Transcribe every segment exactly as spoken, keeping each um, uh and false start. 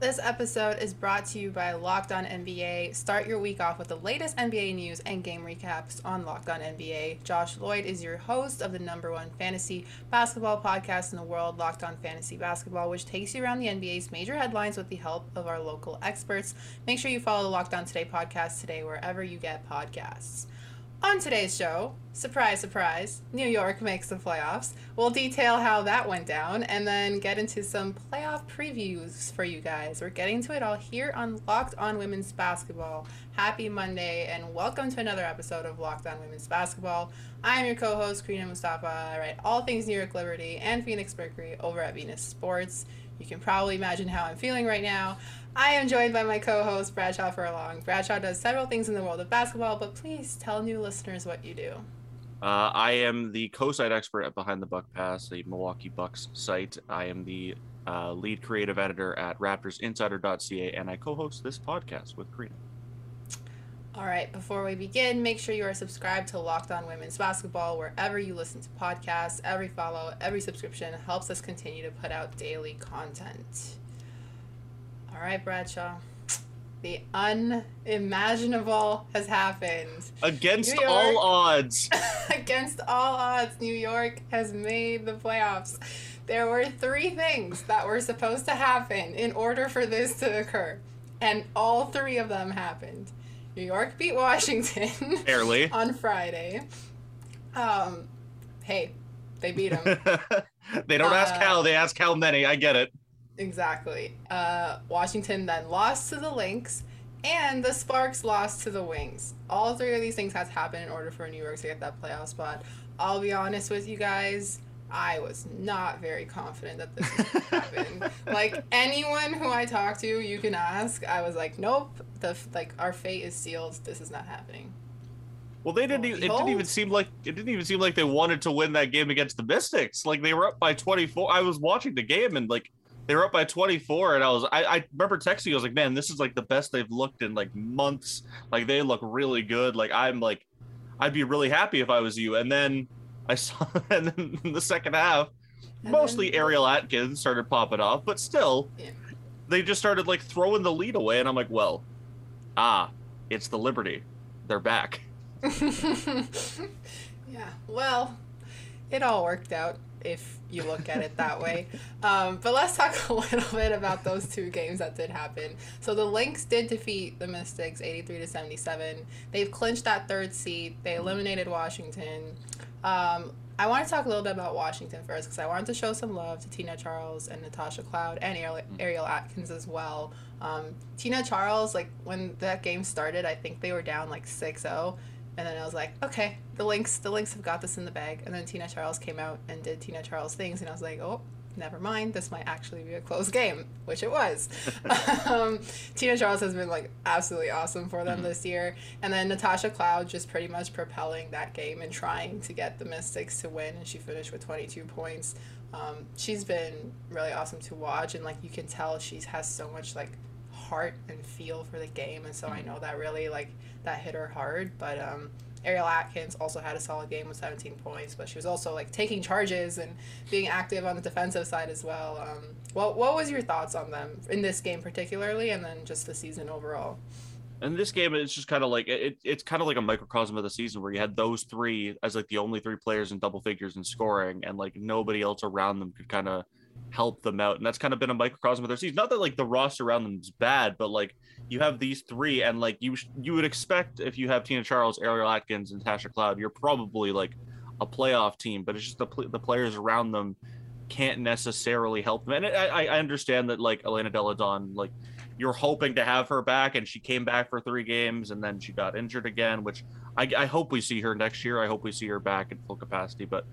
This episode is brought to you by Locked On N B A. Start your week off with the latest N B A news and game recaps on Locked On N B A. Josh Lloyd is your host of the number one fantasy basketball podcast in the world, Locked On Fantasy Basketball, which takes you around the N B A's major headlines with the help of our local experts. Make sure you follow the Locked On Today podcast today wherever you get podcasts. On today's show, surprise, surprise, New York makes the playoffs. We'll detail how that went down and then get into some playoff previews for you guys. We're getting to it all here on Locked On Women's Basketball. Happy Monday and welcome to another episode of Locked On Women's Basketball. I am your co-host, Karina Mustafa. I write all things New York Liberty and Phoenix Mercury over at Venus Sports. You can probably imagine how I'm feeling right now. I am joined by my co-host, Bradshaw Furlong. Bradshaw does several things in the world of basketball, but please tell new listeners what you do. Uh, I am the co-site expert at Behind the Buck Pass, a Milwaukee Bucks site. I am the uh, lead creative editor at raptors insider dot c a, and I co-host this podcast with Karina. All right, before we begin, make sure you are subscribed to Locked On Women's Basketball wherever you listen to podcasts. Every follow, every subscription helps us continue to put out daily content. All right, Bradshaw, the unimaginable has happened. Against York, all odds. Against all odds, New York has made the playoffs. There were three things that were supposed to happen in order for this to occur, and all three of them happened. New York beat Washington fairly on Friday. Um, hey, they beat them. They don't uh, ask how, they ask how many. I get it. Exactly. Uh, Washington then lost to the Lynx, and the Sparks lost to the Wings. All three of these things had to happen in order for New York to get that playoff spot. I'll be honest with you guys. I was not very confident that this was going to happen. Like, anyone who I talk to, you can ask. I was like, nope, the like our fate is sealed. This is not happening. Well, they didn't. Well, even, it didn't even seem like it didn't even seem like they wanted to win that game against the Mystics. Like, they were up by twenty-four. I was watching the game and like they were up by twenty-four, and I was I, I remember texting you. I was like, man, this is like the best they've looked in like months. Like, they look really good. Like, I'm like, I'd be really happy if I was you. And then I saw, and then in the second half, and mostly then Ariel Atkins started popping off, but still, yeah, they just started like throwing the lead away, and I'm like, well, ah, it's the Liberty. They're back. Yeah, well, it all worked out if you look at it that way. Um, but let's talk a little bit about those two games that did happen. So the Lynx did defeat the Mystics eighty-three to seventy-seven. They've clinched that third seed. They eliminated Washington. Um, I want to talk a little bit about Washington first because I wanted to show some love to Tina Charles and Natasha Cloud and Ariel, Ariel Atkins as well. Um, Tina Charles, like when that game started, I think they were down like six oh. And then I was like, okay, the Lynx, the Lynx have got this in the bag. And then Tina Charles came out and did Tina Charles things. And I was like, oh, never mind. This might actually be a close game, which it was. um, Tina Charles has been like absolutely awesome for them mm-hmm. this year. And then Natasha Cloud just pretty much propelling that game and trying to get the Mystics to win. And she finished with twenty-two points. Um, she's been really awesome to watch. And like, you can tell she has so much like heart and feel for the game, and so I know that really like that hit her hard. But um Ariel Atkins also had a solid game with seventeen points, but she was also like taking charges and being active on the defensive side as well. um what what was your thoughts on them in this game particularly, and then just the season overall? And this game, it's just kind of like it, it's kind of like a microcosm of the season where you had those three as like the only three players in double figures in scoring, and like nobody else around them could kind of help them out. And that's kind of been a microcosm of their season. Not that like the roster around them is bad, but like you have these three, and like you sh- you would expect if you have Tina Charles, Ariel Atkins, and Natasha Cloud, you're probably like a playoff team. But it's just the pl- the players around them can't necessarily help them. And it, I I understand that like Elena Della Donne, like you're hoping to have her back, and she came back for three games and then she got injured again, which I, I hope we see her next year. I hope we see her back in full capacity, but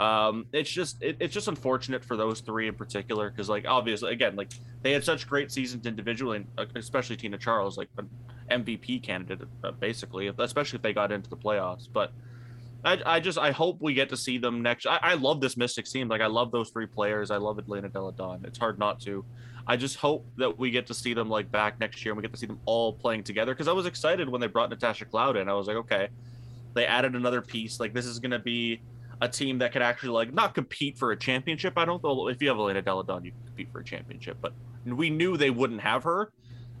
um it's just it, it's just unfortunate for those three in particular, because like obviously again like they had such great seasons individually, and especially Tina Charles, like an M V P candidate uh, basically, especially if they got into the playoffs. But I, I just I hope we get to see them next. I, I love this Mystics team. Like I love those three players. I love Elena Della Donne. It's hard not to. I just hope that we get to see them like back next year and we get to see them all playing together, because I was excited when they brought Natasha Cloud in. I was like, okay, they added another piece. Like this is gonna be a team that could actually like not compete for a championship. I don't know if you have Elena Della Donne, you can compete for a championship, but we knew they wouldn't have her.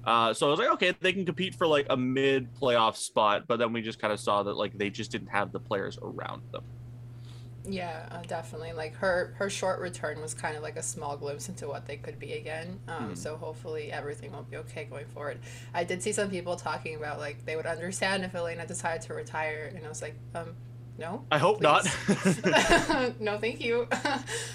Uh, so I was like, okay, they can compete for like a mid playoff spot, but then we just kind of saw that like they just didn't have the players around them. Yeah, uh, definitely. Like her, her short return was kind of like a small glimpse into what they could be again. Um, mm-hmm. So hopefully everything will be okay going forward. I did see some people talking about like they would understand if Elena decided to retire, and I was like, um, no. I hope please. Not. No, thank you.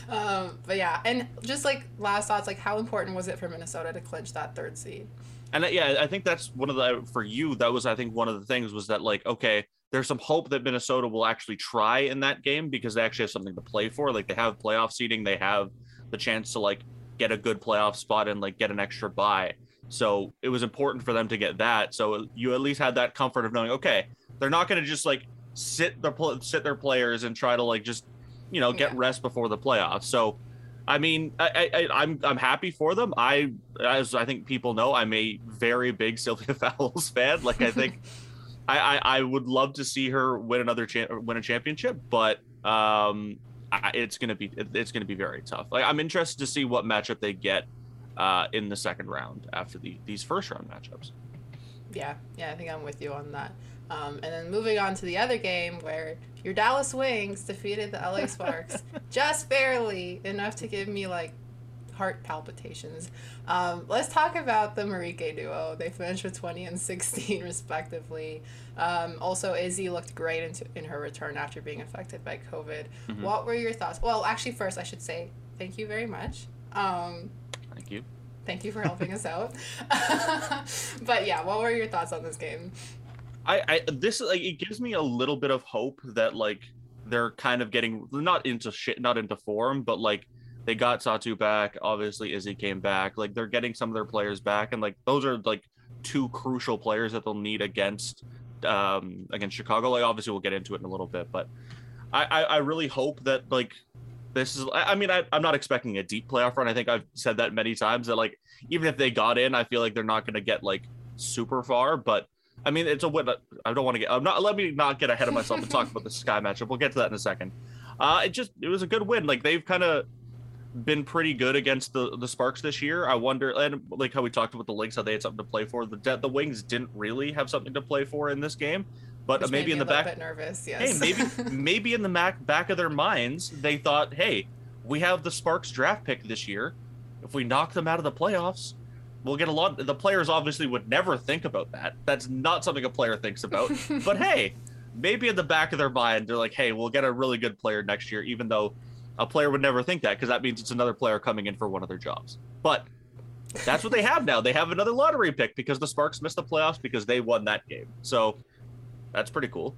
um, but yeah, and just like last thoughts, like how important was it for Minnesota to clinch that third seed? And yeah, I think that's one of the, for you, that was, I think one of the things was that like, okay, there's some hope that Minnesota will actually try in that game because they actually have something to play for. Like they have playoff seeding, they have the chance to like get a good playoff spot and like get an extra bye. So it was important for them to get that. So you at least had that comfort of knowing, okay, they're not going to just like sit their sit their players and try to like just, you know, get yeah. rest before the playoffs. So I mean, I, I, I'm I'm happy for them. I, as I think people know, I'm a very big Sylvia Fowles fan. Like I think I, I, I would love to see her win another cha- win a championship, but um, I, it's gonna be it's gonna be very tough. Like I'm interested to see what matchup they get uh, in the second round after the these first round matchups. Yeah, yeah, I think I'm with you on that. Um, and then moving on to the other game where your Dallas Wings defeated the L A Sparks just barely enough to give me like heart palpitations. Um, let's talk about the Marike duo. They finished with twenty and sixteen respectively. Um, also, Izzy looked great in, t- in her return after being affected by COVID. Mm-hmm. What were your thoughts? Well, actually, first I should say thank you very much. Um, thank you. Thank you for helping us out. But yeah, what were your thoughts on this game? I, I this like it gives me a little bit of hope that like they're kind of getting not into shit, not into form, but like they got Satu back. Obviously, Izzy came back. Like they're getting some of their players back, and like those are like two crucial players that they'll need against um, against Chicago. Like obviously, we'll get into it in a little bit, but I I, I really hope that like this is. I, I mean, I, I'm not expecting a deep playoff run. I think I've said that many times that like even if they got in, I feel like they're not going to get like super far, but. I mean, it's a win. I don't want to get. I'm not. Let me not get ahead of myself and talk about the Sky matchup. We'll get to that in a second. Uh, it just it was a good win. Like they've kind of been pretty good against the, the Sparks this year. I wonder, and like how we talked about the Lynx, how they had something to play for. The the Wings didn't really have something to play for in this game, but which maybe in the back, bit nervous, yes. Hey, maybe maybe in the back back of their minds, they thought, hey, we have the Sparks draft pick this year. If we knock them out of the playoffs. We'll get a lot. The players obviously would never think about that. That's not something a player thinks about. But hey, maybe in the back of their mind, they're like, hey, we'll get a really good player next year, even though a player would never think that because that means it's another player coming in for one of their jobs. But that's what they have now. They have another lottery pick because the Sparks missed the playoffs because they won that game. So that's pretty cool.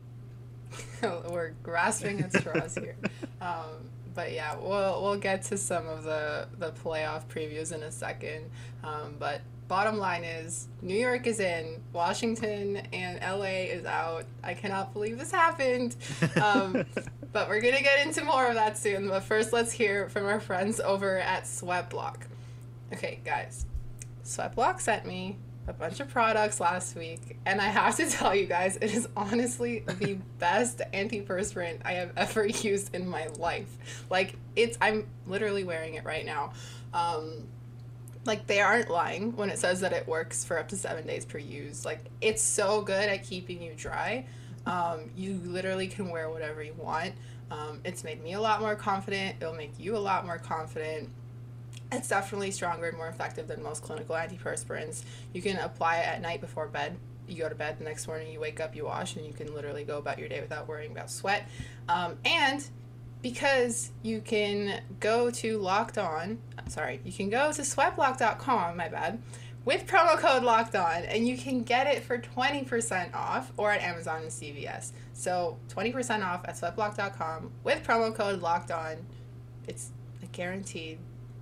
We're grasping at straws here. Um, But yeah, we'll we'll get to some of the, the playoff previews in a second. Um, but bottom line is, New York is in, Washington and L A is out. I cannot believe this happened. Um, but we're going to get into more of that soon. But first, let's hear from our friends over at Sweat Block. Okay, guys, Sweat Block sent me a bunch of products last week, and I have to tell you guys, it is honestly the best antiperspirant I have ever used in my life. Like, it's, I'm literally wearing it right now. Um, like, they aren't lying when it says that it works for up to seven days per use. Like, it's so good at keeping you dry. Um, you literally can wear whatever you want. Um, it's made me a lot more confident. It'll make you a lot more confident. It's definitely stronger and more effective than most clinical antiperspirants. You can apply it at night before bed. You go to bed the next morning, you wake up, you wash, and you can literally go about your day without worrying about sweat. Um, and because you can go to Locked On, sorry, you can go to sweat block dot com, my bad, with promo code Locked On, and you can get it for twenty percent off or at Amazon and C V S. So twenty percent off at sweat block dot com with promo code Locked On. It's a guaranteed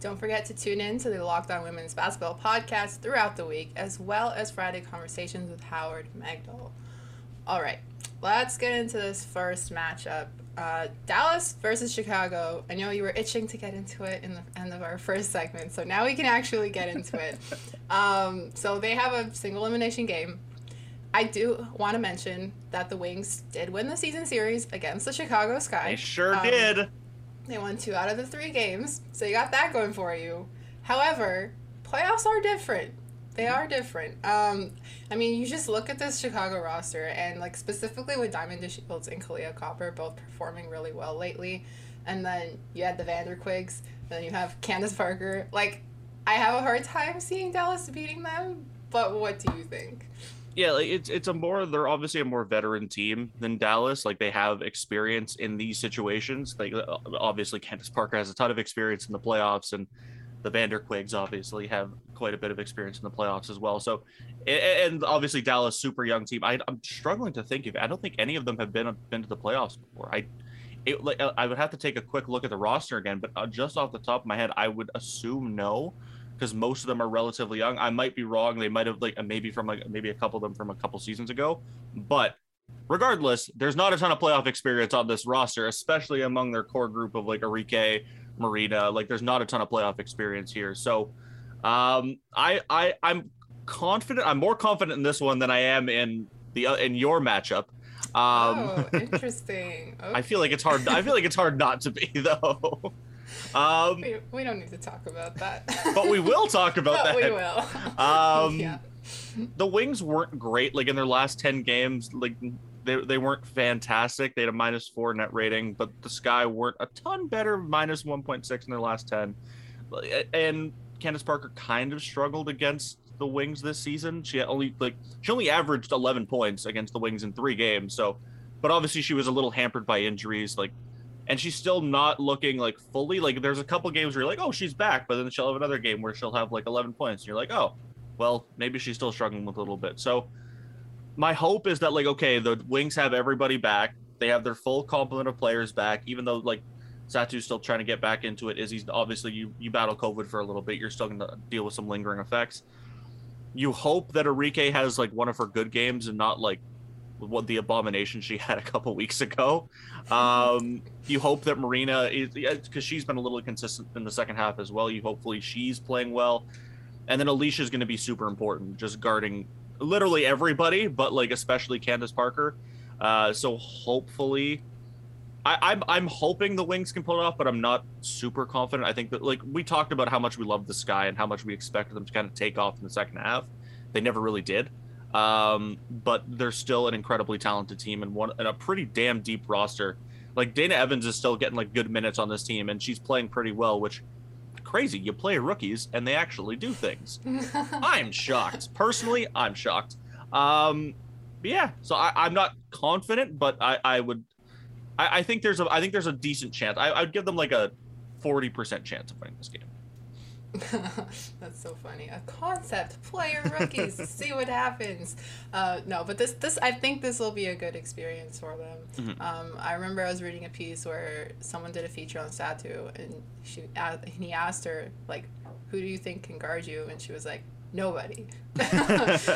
Don't forget to tune in to the Locked On Women's Basketball podcast throughout the week, as well as Friday conversations with Howard Magdal. All right, let's get into this first matchup. Uh, Dallas versus Chicago. I know you were itching to get into it in the end of our first segment, so now we can actually get into it. Um, so they have a single elimination game. I do want to mention that the Wings did win the season series against the Chicago Sky. They sure um, did. They won two out of the three games, so you got that going for you. However, playoffs are different. They are different. Um, I mean, you just look at this Chicago roster, and like specifically with Diamond DeShields and Kahlia Copper both performing really well lately, and then you had the Vanderquigs, then you have Candace Parker. Like, I have a hard time seeing Dallas beating them, but what do you think? Yeah, like it's it's a more they're obviously a more veteran team than Dallas. Like, they have experience in these situations. Like, obviously Candace Parker has a ton of experience in the playoffs, and the Vanderquigs obviously have quite a bit of experience in the playoffs as well. So, and obviously Dallas, super young team. I, I'm struggling to think of. I don't think any of them have been been to the playoffs before. I, it, like, I would have to take a quick look at the roster again, but just off the top of my head, I would assume no, because most of them are relatively young. I might be wrong. They might have like maybe from like maybe a couple of them from a couple seasons ago, but regardless, there's not a ton of playoff experience on this roster, especially among their core group of like Arike, Marina. Like, there's not a ton of playoff experience here. So um I I I'm confident I'm more confident in this one than I am in the uh, in your matchup. Um oh, interesting. Okay. I feel like it's hard I feel like it's hard not to be, though. Um we, we don't need to talk about that. But we will talk about but that. We will. Um yeah. The Wings weren't great like in their last ten games. Like, They, they weren't fantastic. They had a minus four net rating, but the Sky weren't a ton better, minus one point six in their last ten. And Candace Parker kind of struggled against the Wings this season. She had only like she only averaged eleven points against the Wings in three games. So, but obviously she was a little hampered by injuries. Like, and she's still not looking like fully. Like, there's a couple games where you're like, oh, she's back, but then she'll have another game where she'll have like eleven points. And you're like, oh, well, maybe she's still struggling with a little bit. So. My hope is that, like, okay, the Wings have everybody back. They have their full complement of players back, even though, like, Satu's still trying to get back into it. Izzy's, obviously, you, you battle COVID for a little bit. You're still going to deal with some lingering effects. You hope that Arike has, like, one of her good games and not, like, what the abomination she had a couple weeks ago. Um, you hope that Marina is, because she's been a little inconsistent in the second half as well. You hopefully she's playing well. And then Alicia's going to be super important, just guarding literally everybody, but like especially Candace Parker. Uh, so hopefully, I, I'm I'm hoping the Wings can pull it off, but I'm not super confident. I think that, like, we talked about how much we loved the Sky and how much we expected them to kind of take off in the second half. They never really did, um, but they're still an incredibly talented team and one and a pretty damn deep roster. Like, Dana Evans is still getting like good minutes on this team, and she's playing pretty well, which. Crazy, you play rookies and they actually do things. I'm shocked. Personally, I'm shocked. Um, but yeah, so I, I'm not confident, but I, I would I, I think there's a I think there's a decent chance. I, I would give them like a forty percent chance of winning this game. That's so funny. A concept player rookies. See what happens. Uh, no, but this this I think this will be a good experience for them. Mm-hmm. Um, I remember I was reading a piece where someone did a feature on Satu, and she uh, and he asked her like, "Who do you think can guard you?" And she was like, "Nobody."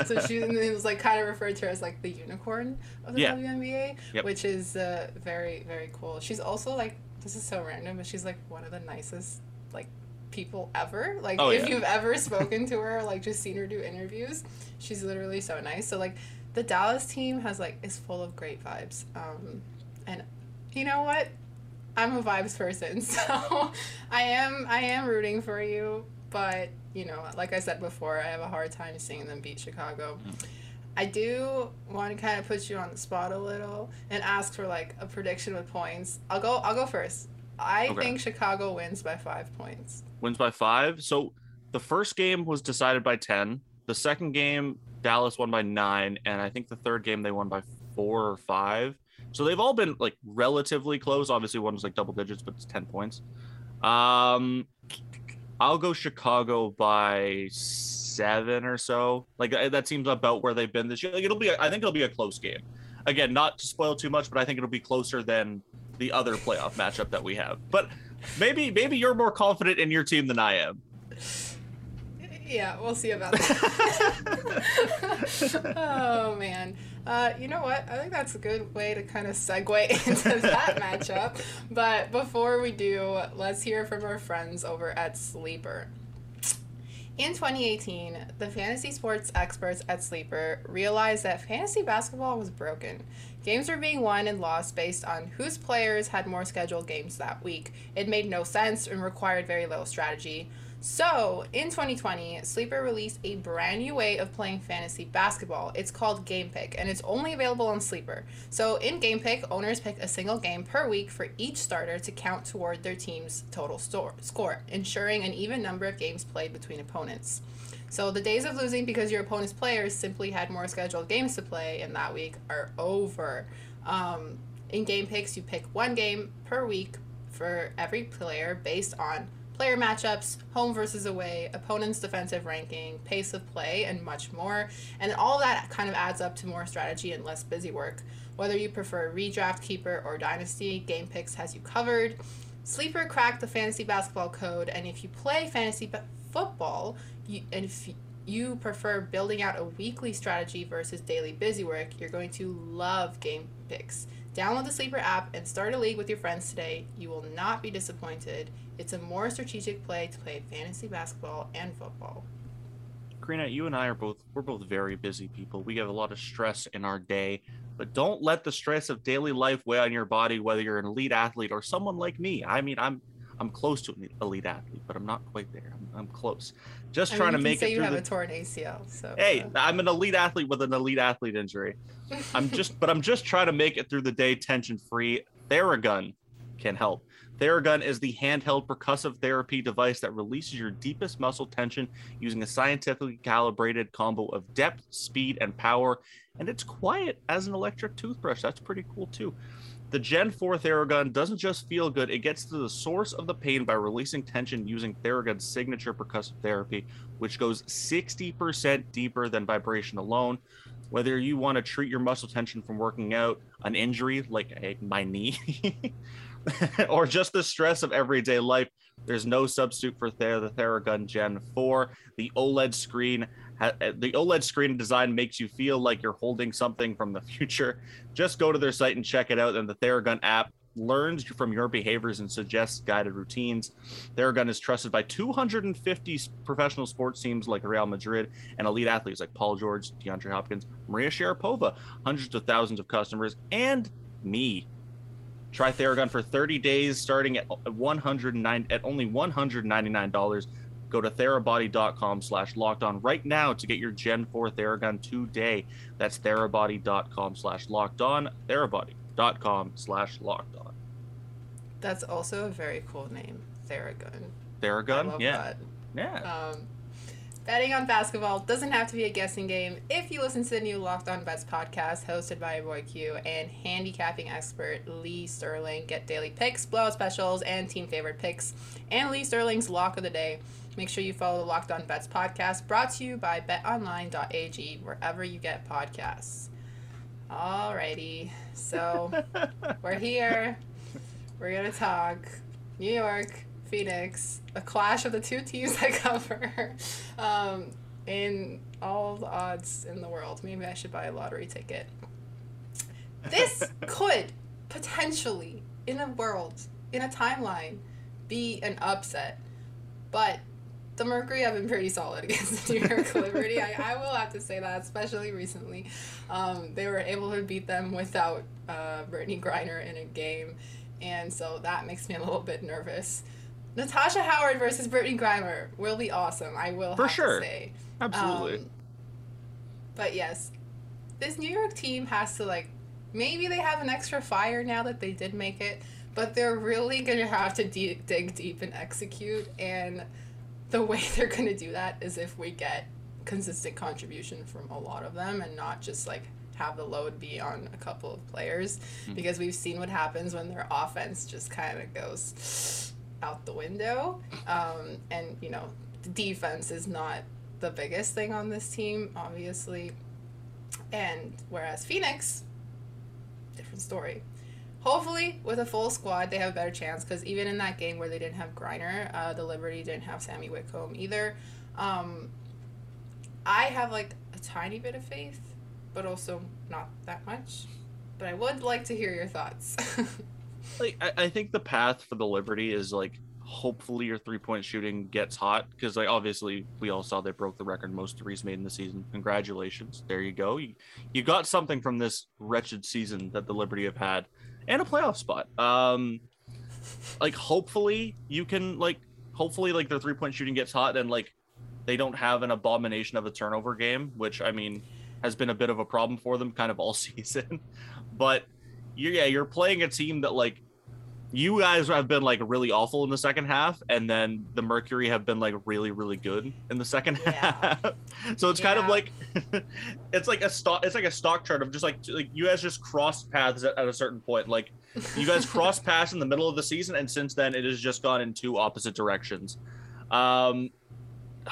So she and it was like kind of referred to her as like the unicorn of the yeah. W N B A, yep. Which is uh, very very cool. She's also like, this is so random, but she's like one of the nicest like. people ever. Like, oh, if yeah. you've ever spoken to her, like just seen her do interviews, she's literally so nice. So like the Dallas team has like is full of great vibes, um and you know what, I'm a vibes person, so I am I am rooting for you, but you know, like I said before, I have a hard time seeing them beat Chicago. Mm-hmm. I do want to kind of put you on the spot a little and ask for like a prediction with points. I'll go I'll go first. I okay. think Chicago wins by five points. Wins by five? So the first game was decided by ten. The second game, Dallas won by nine. And I think the third game, they won by four or five. So they've all been, like, relatively close. Obviously, one was, like, double digits, but it's ten points. Um, I'll go Chicago by seven or so. Like, that seems about where they've been this year. Like, it'll be, I think it'll be a close game. Again, not to spoil too much, but I think it'll be closer than the other playoff matchup that we have. But Maybe maybe you're more confident in your team than I am. Yeah, we'll see about that. Oh, man. Uh, you know what? I think that's a good way to kind of segue into that matchup. But before we do, let's hear from our friends over at Sleeper. In twenty eighteen, the fantasy sports experts at Sleeper realized that fantasy basketball was broken. Games were being won and lost based on whose players had more scheduled games that week. It made no sense and required very little strategy. So, in twenty twenty, Sleeper released a brand new way of playing fantasy basketball. It's called Game Pick, and it's only available on Sleeper. So, in Game Pick, owners pick a single game per week for each starter to count toward their team's total store, score, ensuring an even number of games played between opponents. So, the days of losing because your opponent's players simply had more scheduled games to play in that week are over. Um, in Game Picks, you pick one game per week for every player based on player matchups, home versus away, opponent's defensive ranking, pace of play, and much more. And all that kind of adds up to more strategy and less busy work. Whether you prefer redraft, keeper, or dynasty, Game Picks has you covered. Sleeper cracked the fantasy basketball code, and if you play fantasy b- football, you, and if you prefer building out a weekly strategy versus daily busy work, you're going to love Game Picks. Download the Sleeper app and start a league with your friends today. You will not be disappointed. It's a more strategic play to play fantasy basketball and football. Karina, you and I are both, we're both very busy people. We have a lot of stress in our day, but don't let the stress of daily life weigh on your body, whether you're an elite athlete or someone like me. I mean, I'm I'm close to an elite athlete, but I'm not quite there. I'm, I'm close. Just I trying mean, to you make can say it through. You have the... a torn A C L. So, hey, uh... I'm an elite athlete with an elite athlete injury. I'm just, but I'm just trying to make it through the day tension-free. Theragun can help. Theragun is the handheld percussive therapy device that releases your deepest muscle tension using a scientifically calibrated combo of depth, speed, and power. And it's quiet as an electric toothbrush. That's pretty cool, too. The Gen four Theragun doesn't just feel good, it gets to the source of the pain by releasing tension using Theragun's signature percussive therapy, which goes sixty percent deeper than vibration alone. Whether you want to treat your muscle tension from working out, an injury like a, my knee, or just the stress of everyday life, there's no substitute for the Theragun Gen four. The OLED screen the OLED screen design makes you feel like you're holding something from the future. Just go to their site and check it out. And the Theragun app learns from your behaviors and suggests guided routines. Theragun is trusted by two hundred fifty professional sports teams like Real Madrid and elite athletes like Paul George, DeAndre Hopkins, Maria Sharapova, hundreds of thousands of customers, and me. Try Theragun for thirty days, starting at one hundred nine at only one hundred ninety-nine dollars. Go to therabody dot com slash locked on right now to get your Gen four Theragun today. That's therabody dot com slash locked on. therabody dot com slash locked on. That's also a very cool name, Theragun. Theragun, I love yeah, that. yeah. Um, Betting on basketball doesn't have to be a guessing game if you listen to the new Locked On Bets podcast hosted by your boy Q and handicapping expert Lee Sterling. Get daily picks, blowout specials, and team favorite picks, and Lee Sterling's Lock of the Day. Make sure you follow the Locked On Bets podcast brought to you by bet online dot a g wherever you get podcasts. Alrighty, so we're here. We're going to talk New York, Phoenix, a clash of the two teams I cover, um, in all the odds in the world. Maybe I should buy a lottery ticket. This could potentially, in a world, in a timeline, be an upset. But the Mercury have been pretty solid against the New York Liberty. I, I will have to say that, especially recently. Um, they were able to beat them without uh, Brittney Griner in a game. And so that makes me a little bit nervous. Natasha Howard versus Brittney Griner will be awesome, I will For have sure. to say. Absolutely. Um, but yes, this New York team has to, like, maybe they have an extra fire now that they did make it, but they're really going to have to de- dig deep and execute, and the way they're going to do that is if we get consistent contribution from a lot of them and not just, like, have the load be on a couple of players, mm-hmm. because we've seen what happens when their offense just kind of goes out the window, um, and you know the defense is not the biggest thing on this team, obviously, and whereas Phoenix, different story. Hopefully, with a full squad, they have a better chance, because even in that game where they didn't have Griner, uh, the Liberty didn't have Sammy Whitcomb either. Um, I have, like, a tiny bit of faith, but also not that much. But I would like to hear your thoughts. Like, I, I think the path for the Liberty is, like, hopefully your three-point shooting gets hot, because, like, obviously we all saw they broke the record most threes made in the season. Congratulations. There you go. You, you got something from this wretched season that the Liberty have had. And a playoff spot. Um, like, hopefully you can, like, hopefully, like, their three-point shooting gets hot and, like, they don't have an abomination of a turnover game, which, I mean, has been a bit of a problem for them kind of all season. But, you're, yeah, you're playing a team that, like, you guys have been, like, really awful in the second half, and then the Mercury have been, like, really, really good in the second yeah. half. So it's yeah. kind of like, it's like a stock, it's like a stock chart of just like, like you guys just crossed paths at, at a certain point. Like, you guys crossed paths in the middle of the season, and since then it has just gone in two opposite directions. Um,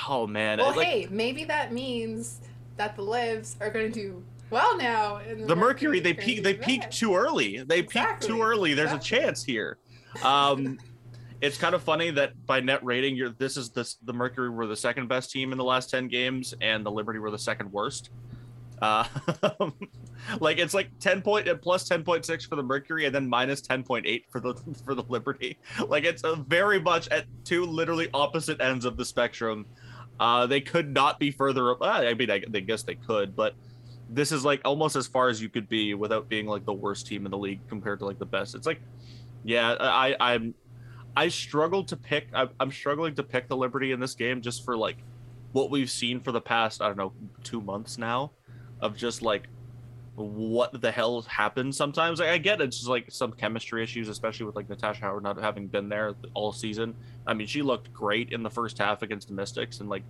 oh man. Well, it, like, hey, maybe that means that the Livs are going to do well now. The, the Mercury, Mercury they peak, they peaked too early. They exactly. peaked too early. There's exactly. a chance here. Um, it's kind of funny that by net rating, you're this is this the Mercury were the second best team in the last ten games, and the Liberty were the second worst. Uh, like it's like ten point plus ten point six for the Mercury, and then minus ten point eight for the for the Liberty. Like it's a very much at two literally opposite ends of the spectrum. Uh, they could not be further up. I mean, I, I guess they could, but. This is like almost as far as you could be without being like the worst team in the league compared to like the best. It's like, yeah, I, I'm, I struggled to pick. I'm, I'm struggling to pick the Liberty in this game just for like what we've seen for the past, I don't know, two months now of just like what the hell happens sometimes. Like, I get it's just like some chemistry issues, especially with like Natasha Howard not having been there all season. I mean, she looked great in the first half against the Mystics and like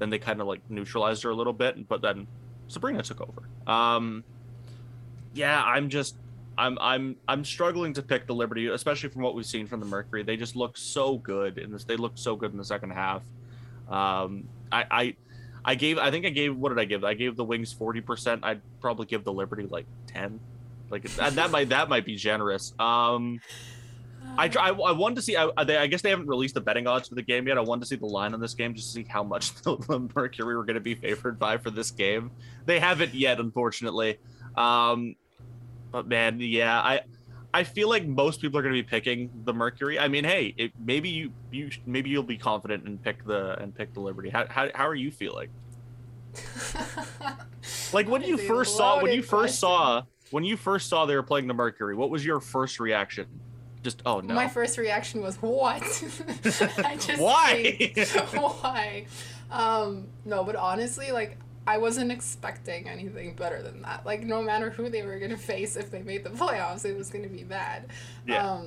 then they kind of like neutralized her a little bit, but then Sabrina took over. Um, yeah, I'm just, I'm, I'm, I'm struggling to pick the Liberty, especially from what we've seen from the Mercury. They just look so good in this. They look so good in the second half. Um, I, I, I gave, I think I gave, what did I give? I gave the Wings forty percent. I'd probably give the Liberty like ten, like that, that might, that might be generous. Um, I, I, I wanted to see, I, I guess they haven't released the betting odds for the game yet. I wanted to see the line on this game just to see how much the, the Mercury were going to be favored by for this game. They haven't yet, unfortunately. Um, but man, yeah, I I feel like most people are going to be picking the Mercury. I mean, hey, it, maybe you you maybe you'll be confident and pick the and pick the Liberty. How how, how are you feeling? Like when you first saw when you first question. saw when you first saw they were playing the Mercury, what was your first reaction? Just, oh no. My first reaction was, what? I just why? Think, why? Um, no, but honestly, like, I wasn't expecting anything better than that. Like, no matter who they were going to face, if they made the playoffs, it was going to be bad. Yeah. Um,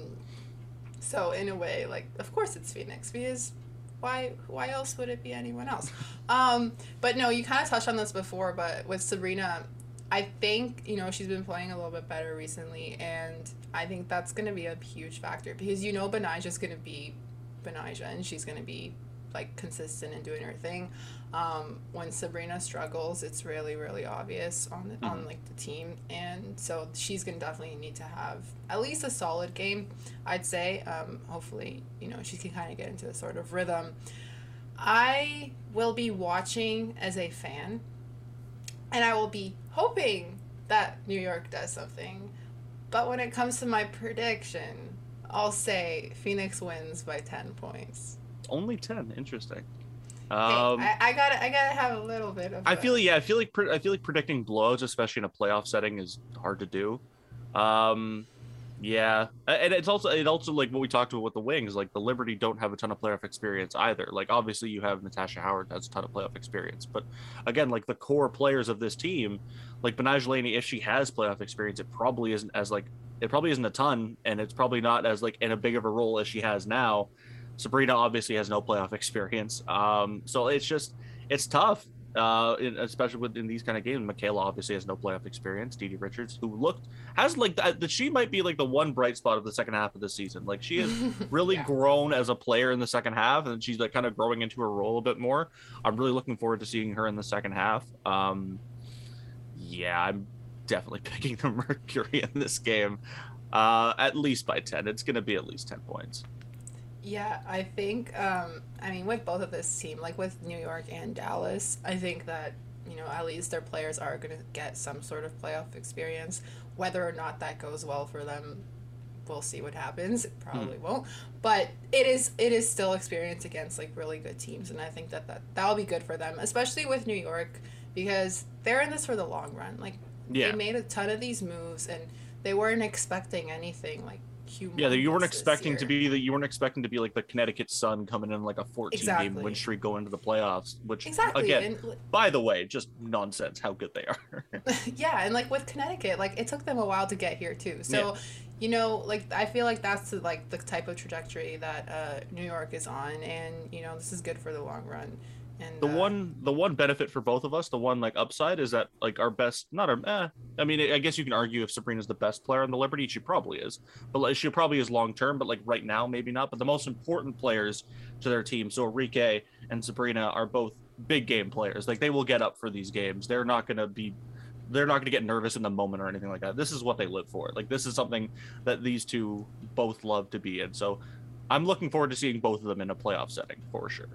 so, in a way, like, of course it's Phoenix, because why why else would it be anyone else? Um, but no, you kind of touched on this before, but with Sabrina, I think, you know, she's been playing a little bit better recently, and I think that's going to be a huge factor because, you know, Benijah's going to be Benijah, and she's going to be, like, consistent in doing her thing. Um, when Sabrina struggles, it's really, really obvious on, the, mm-hmm. on like, the team, and so she's going to definitely need to have at least a solid game, I'd say. Um, hopefully, you know, she can kind of get into a sort of rhythm. I will be watching as a fan, and I will be hoping that New York does something. But when it comes to my prediction, I'll say Phoenix wins by ten points. Only ten, interesting. Um, I, I gotta, I gotta have a little bit of. I a... feel, yeah, I feel like, I feel like predicting blows, especially in a playoff setting, is hard to do. Um, yeah, and it's also, it also like what we talked about with the Wings, like the Liberty don't have a ton of playoff experience either. Like obviously you have Natasha Howard that has a ton of playoff experience, but again, like the core players of this team. Like Betnijah Laney, if she has playoff experience, it probably isn't as like it probably isn't a ton, and it's probably not as like in a big of a role as she has now. Sabrina obviously has no playoff experience, um, so it's just it's tough, uh, in, especially within these kind of games. Michaela obviously has no playoff experience. Dede Richards, who looked has like that, she might be like the one bright spot of the second half of the season. Like she has really yeah. grown as a player in the second half, and she's like kind of growing into her role a bit more. I'm really looking forward to seeing her in the second half. Um, Yeah, I'm definitely picking the Mercury in this game. uh, at least by ten. It's going to be at least ten points. Yeah, I think, um, I mean, with both of this team, like with New York and Dallas, I think that, you know, at least their players are going to get some sort of playoff experience. Whether or not that goes well for them, we'll see what happens. It probably mm. won't. But it is it is still experience against, like, really good teams, and I think that, that that'll be good for them, especially with New York, because they're in this for the long run. Like, yeah. they made a ton of these moves, and they weren't expecting anything, like, yeah, you weren't expecting year. to be that. You weren't expecting to be like the Connecticut Sun coming in like a fourteen exactly. game win streak going into the playoffs, which exactly. again, and, by the way, just nonsense how good they are. Yeah, and like with Connecticut, like it took them a while to get here too. So, yeah. you know, like I feel like that's the, like the type of trajectory that uh, New York is on, and you know, this is good for the long run. And the uh, one, the one benefit for both of us, the one like upside is that like our best, not our, eh, I mean, I guess you can argue if Sabrina's the best player on the Liberty, she probably is, but like, she probably is long term, but like right now, maybe not. But the most important players to their team, so Arike and Sabrina are both big game players. Like they will get up for these games. They're not going to be, they're not going to get nervous in the moment or anything like that. This is what they live for. Like this is something that these two both love to be in. So I'm looking forward to seeing both of them in a playoff setting for sure.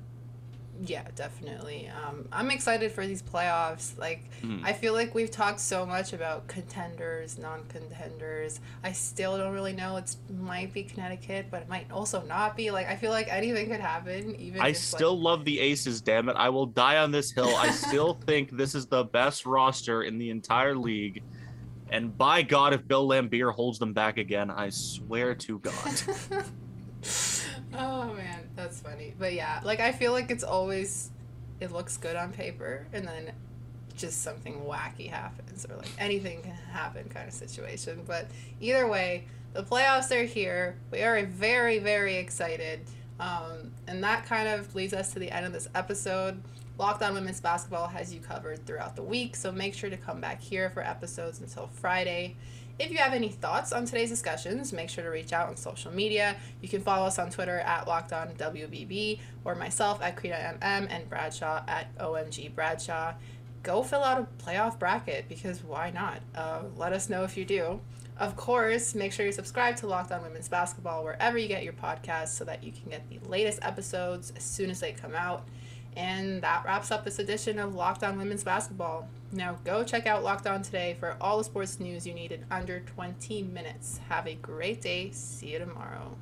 Yeah, definitely. Um, I'm excited for these playoffs. Like, mm. I feel like we've talked so much about contenders, non-contenders. I still don't really know. It might be Connecticut, but it might also not be. Like, I feel like anything could happen. Even I if, still like... love the Aces, damn it. I will die on this hill. I still think this is the best roster in the entire league. And by God, if Bill Laimbeer holds them back again, I swear to God. Oh, man, that's funny. But, yeah, like, I feel like it's always, it looks good on paper, and then just something wacky happens, or, like, anything can happen kind of situation. But either way, the playoffs are here. We are very, very excited. Um, and that kind of leads us to the end of this episode. Locked On Women's Basketball has you covered throughout the week, so make sure to come back here for episodes until Friday. If you have any thoughts on today's discussions, make sure to reach out on social media. You can follow us on Twitter at Locked On W B B or myself at Karina M M and Bradshaw at O M G Bradshaw. Go fill out a playoff bracket because why not? Uh, let us know if you do. Of course, make sure you subscribe to Locked On Women's Basketball wherever you get your podcasts so that you can get the latest episodes as soon as they come out. And that wraps up this edition of Locked On Women's Basketball. Now go check out Locked On Today for all the sports news you need in under twenty minutes. Have a great day. See you tomorrow.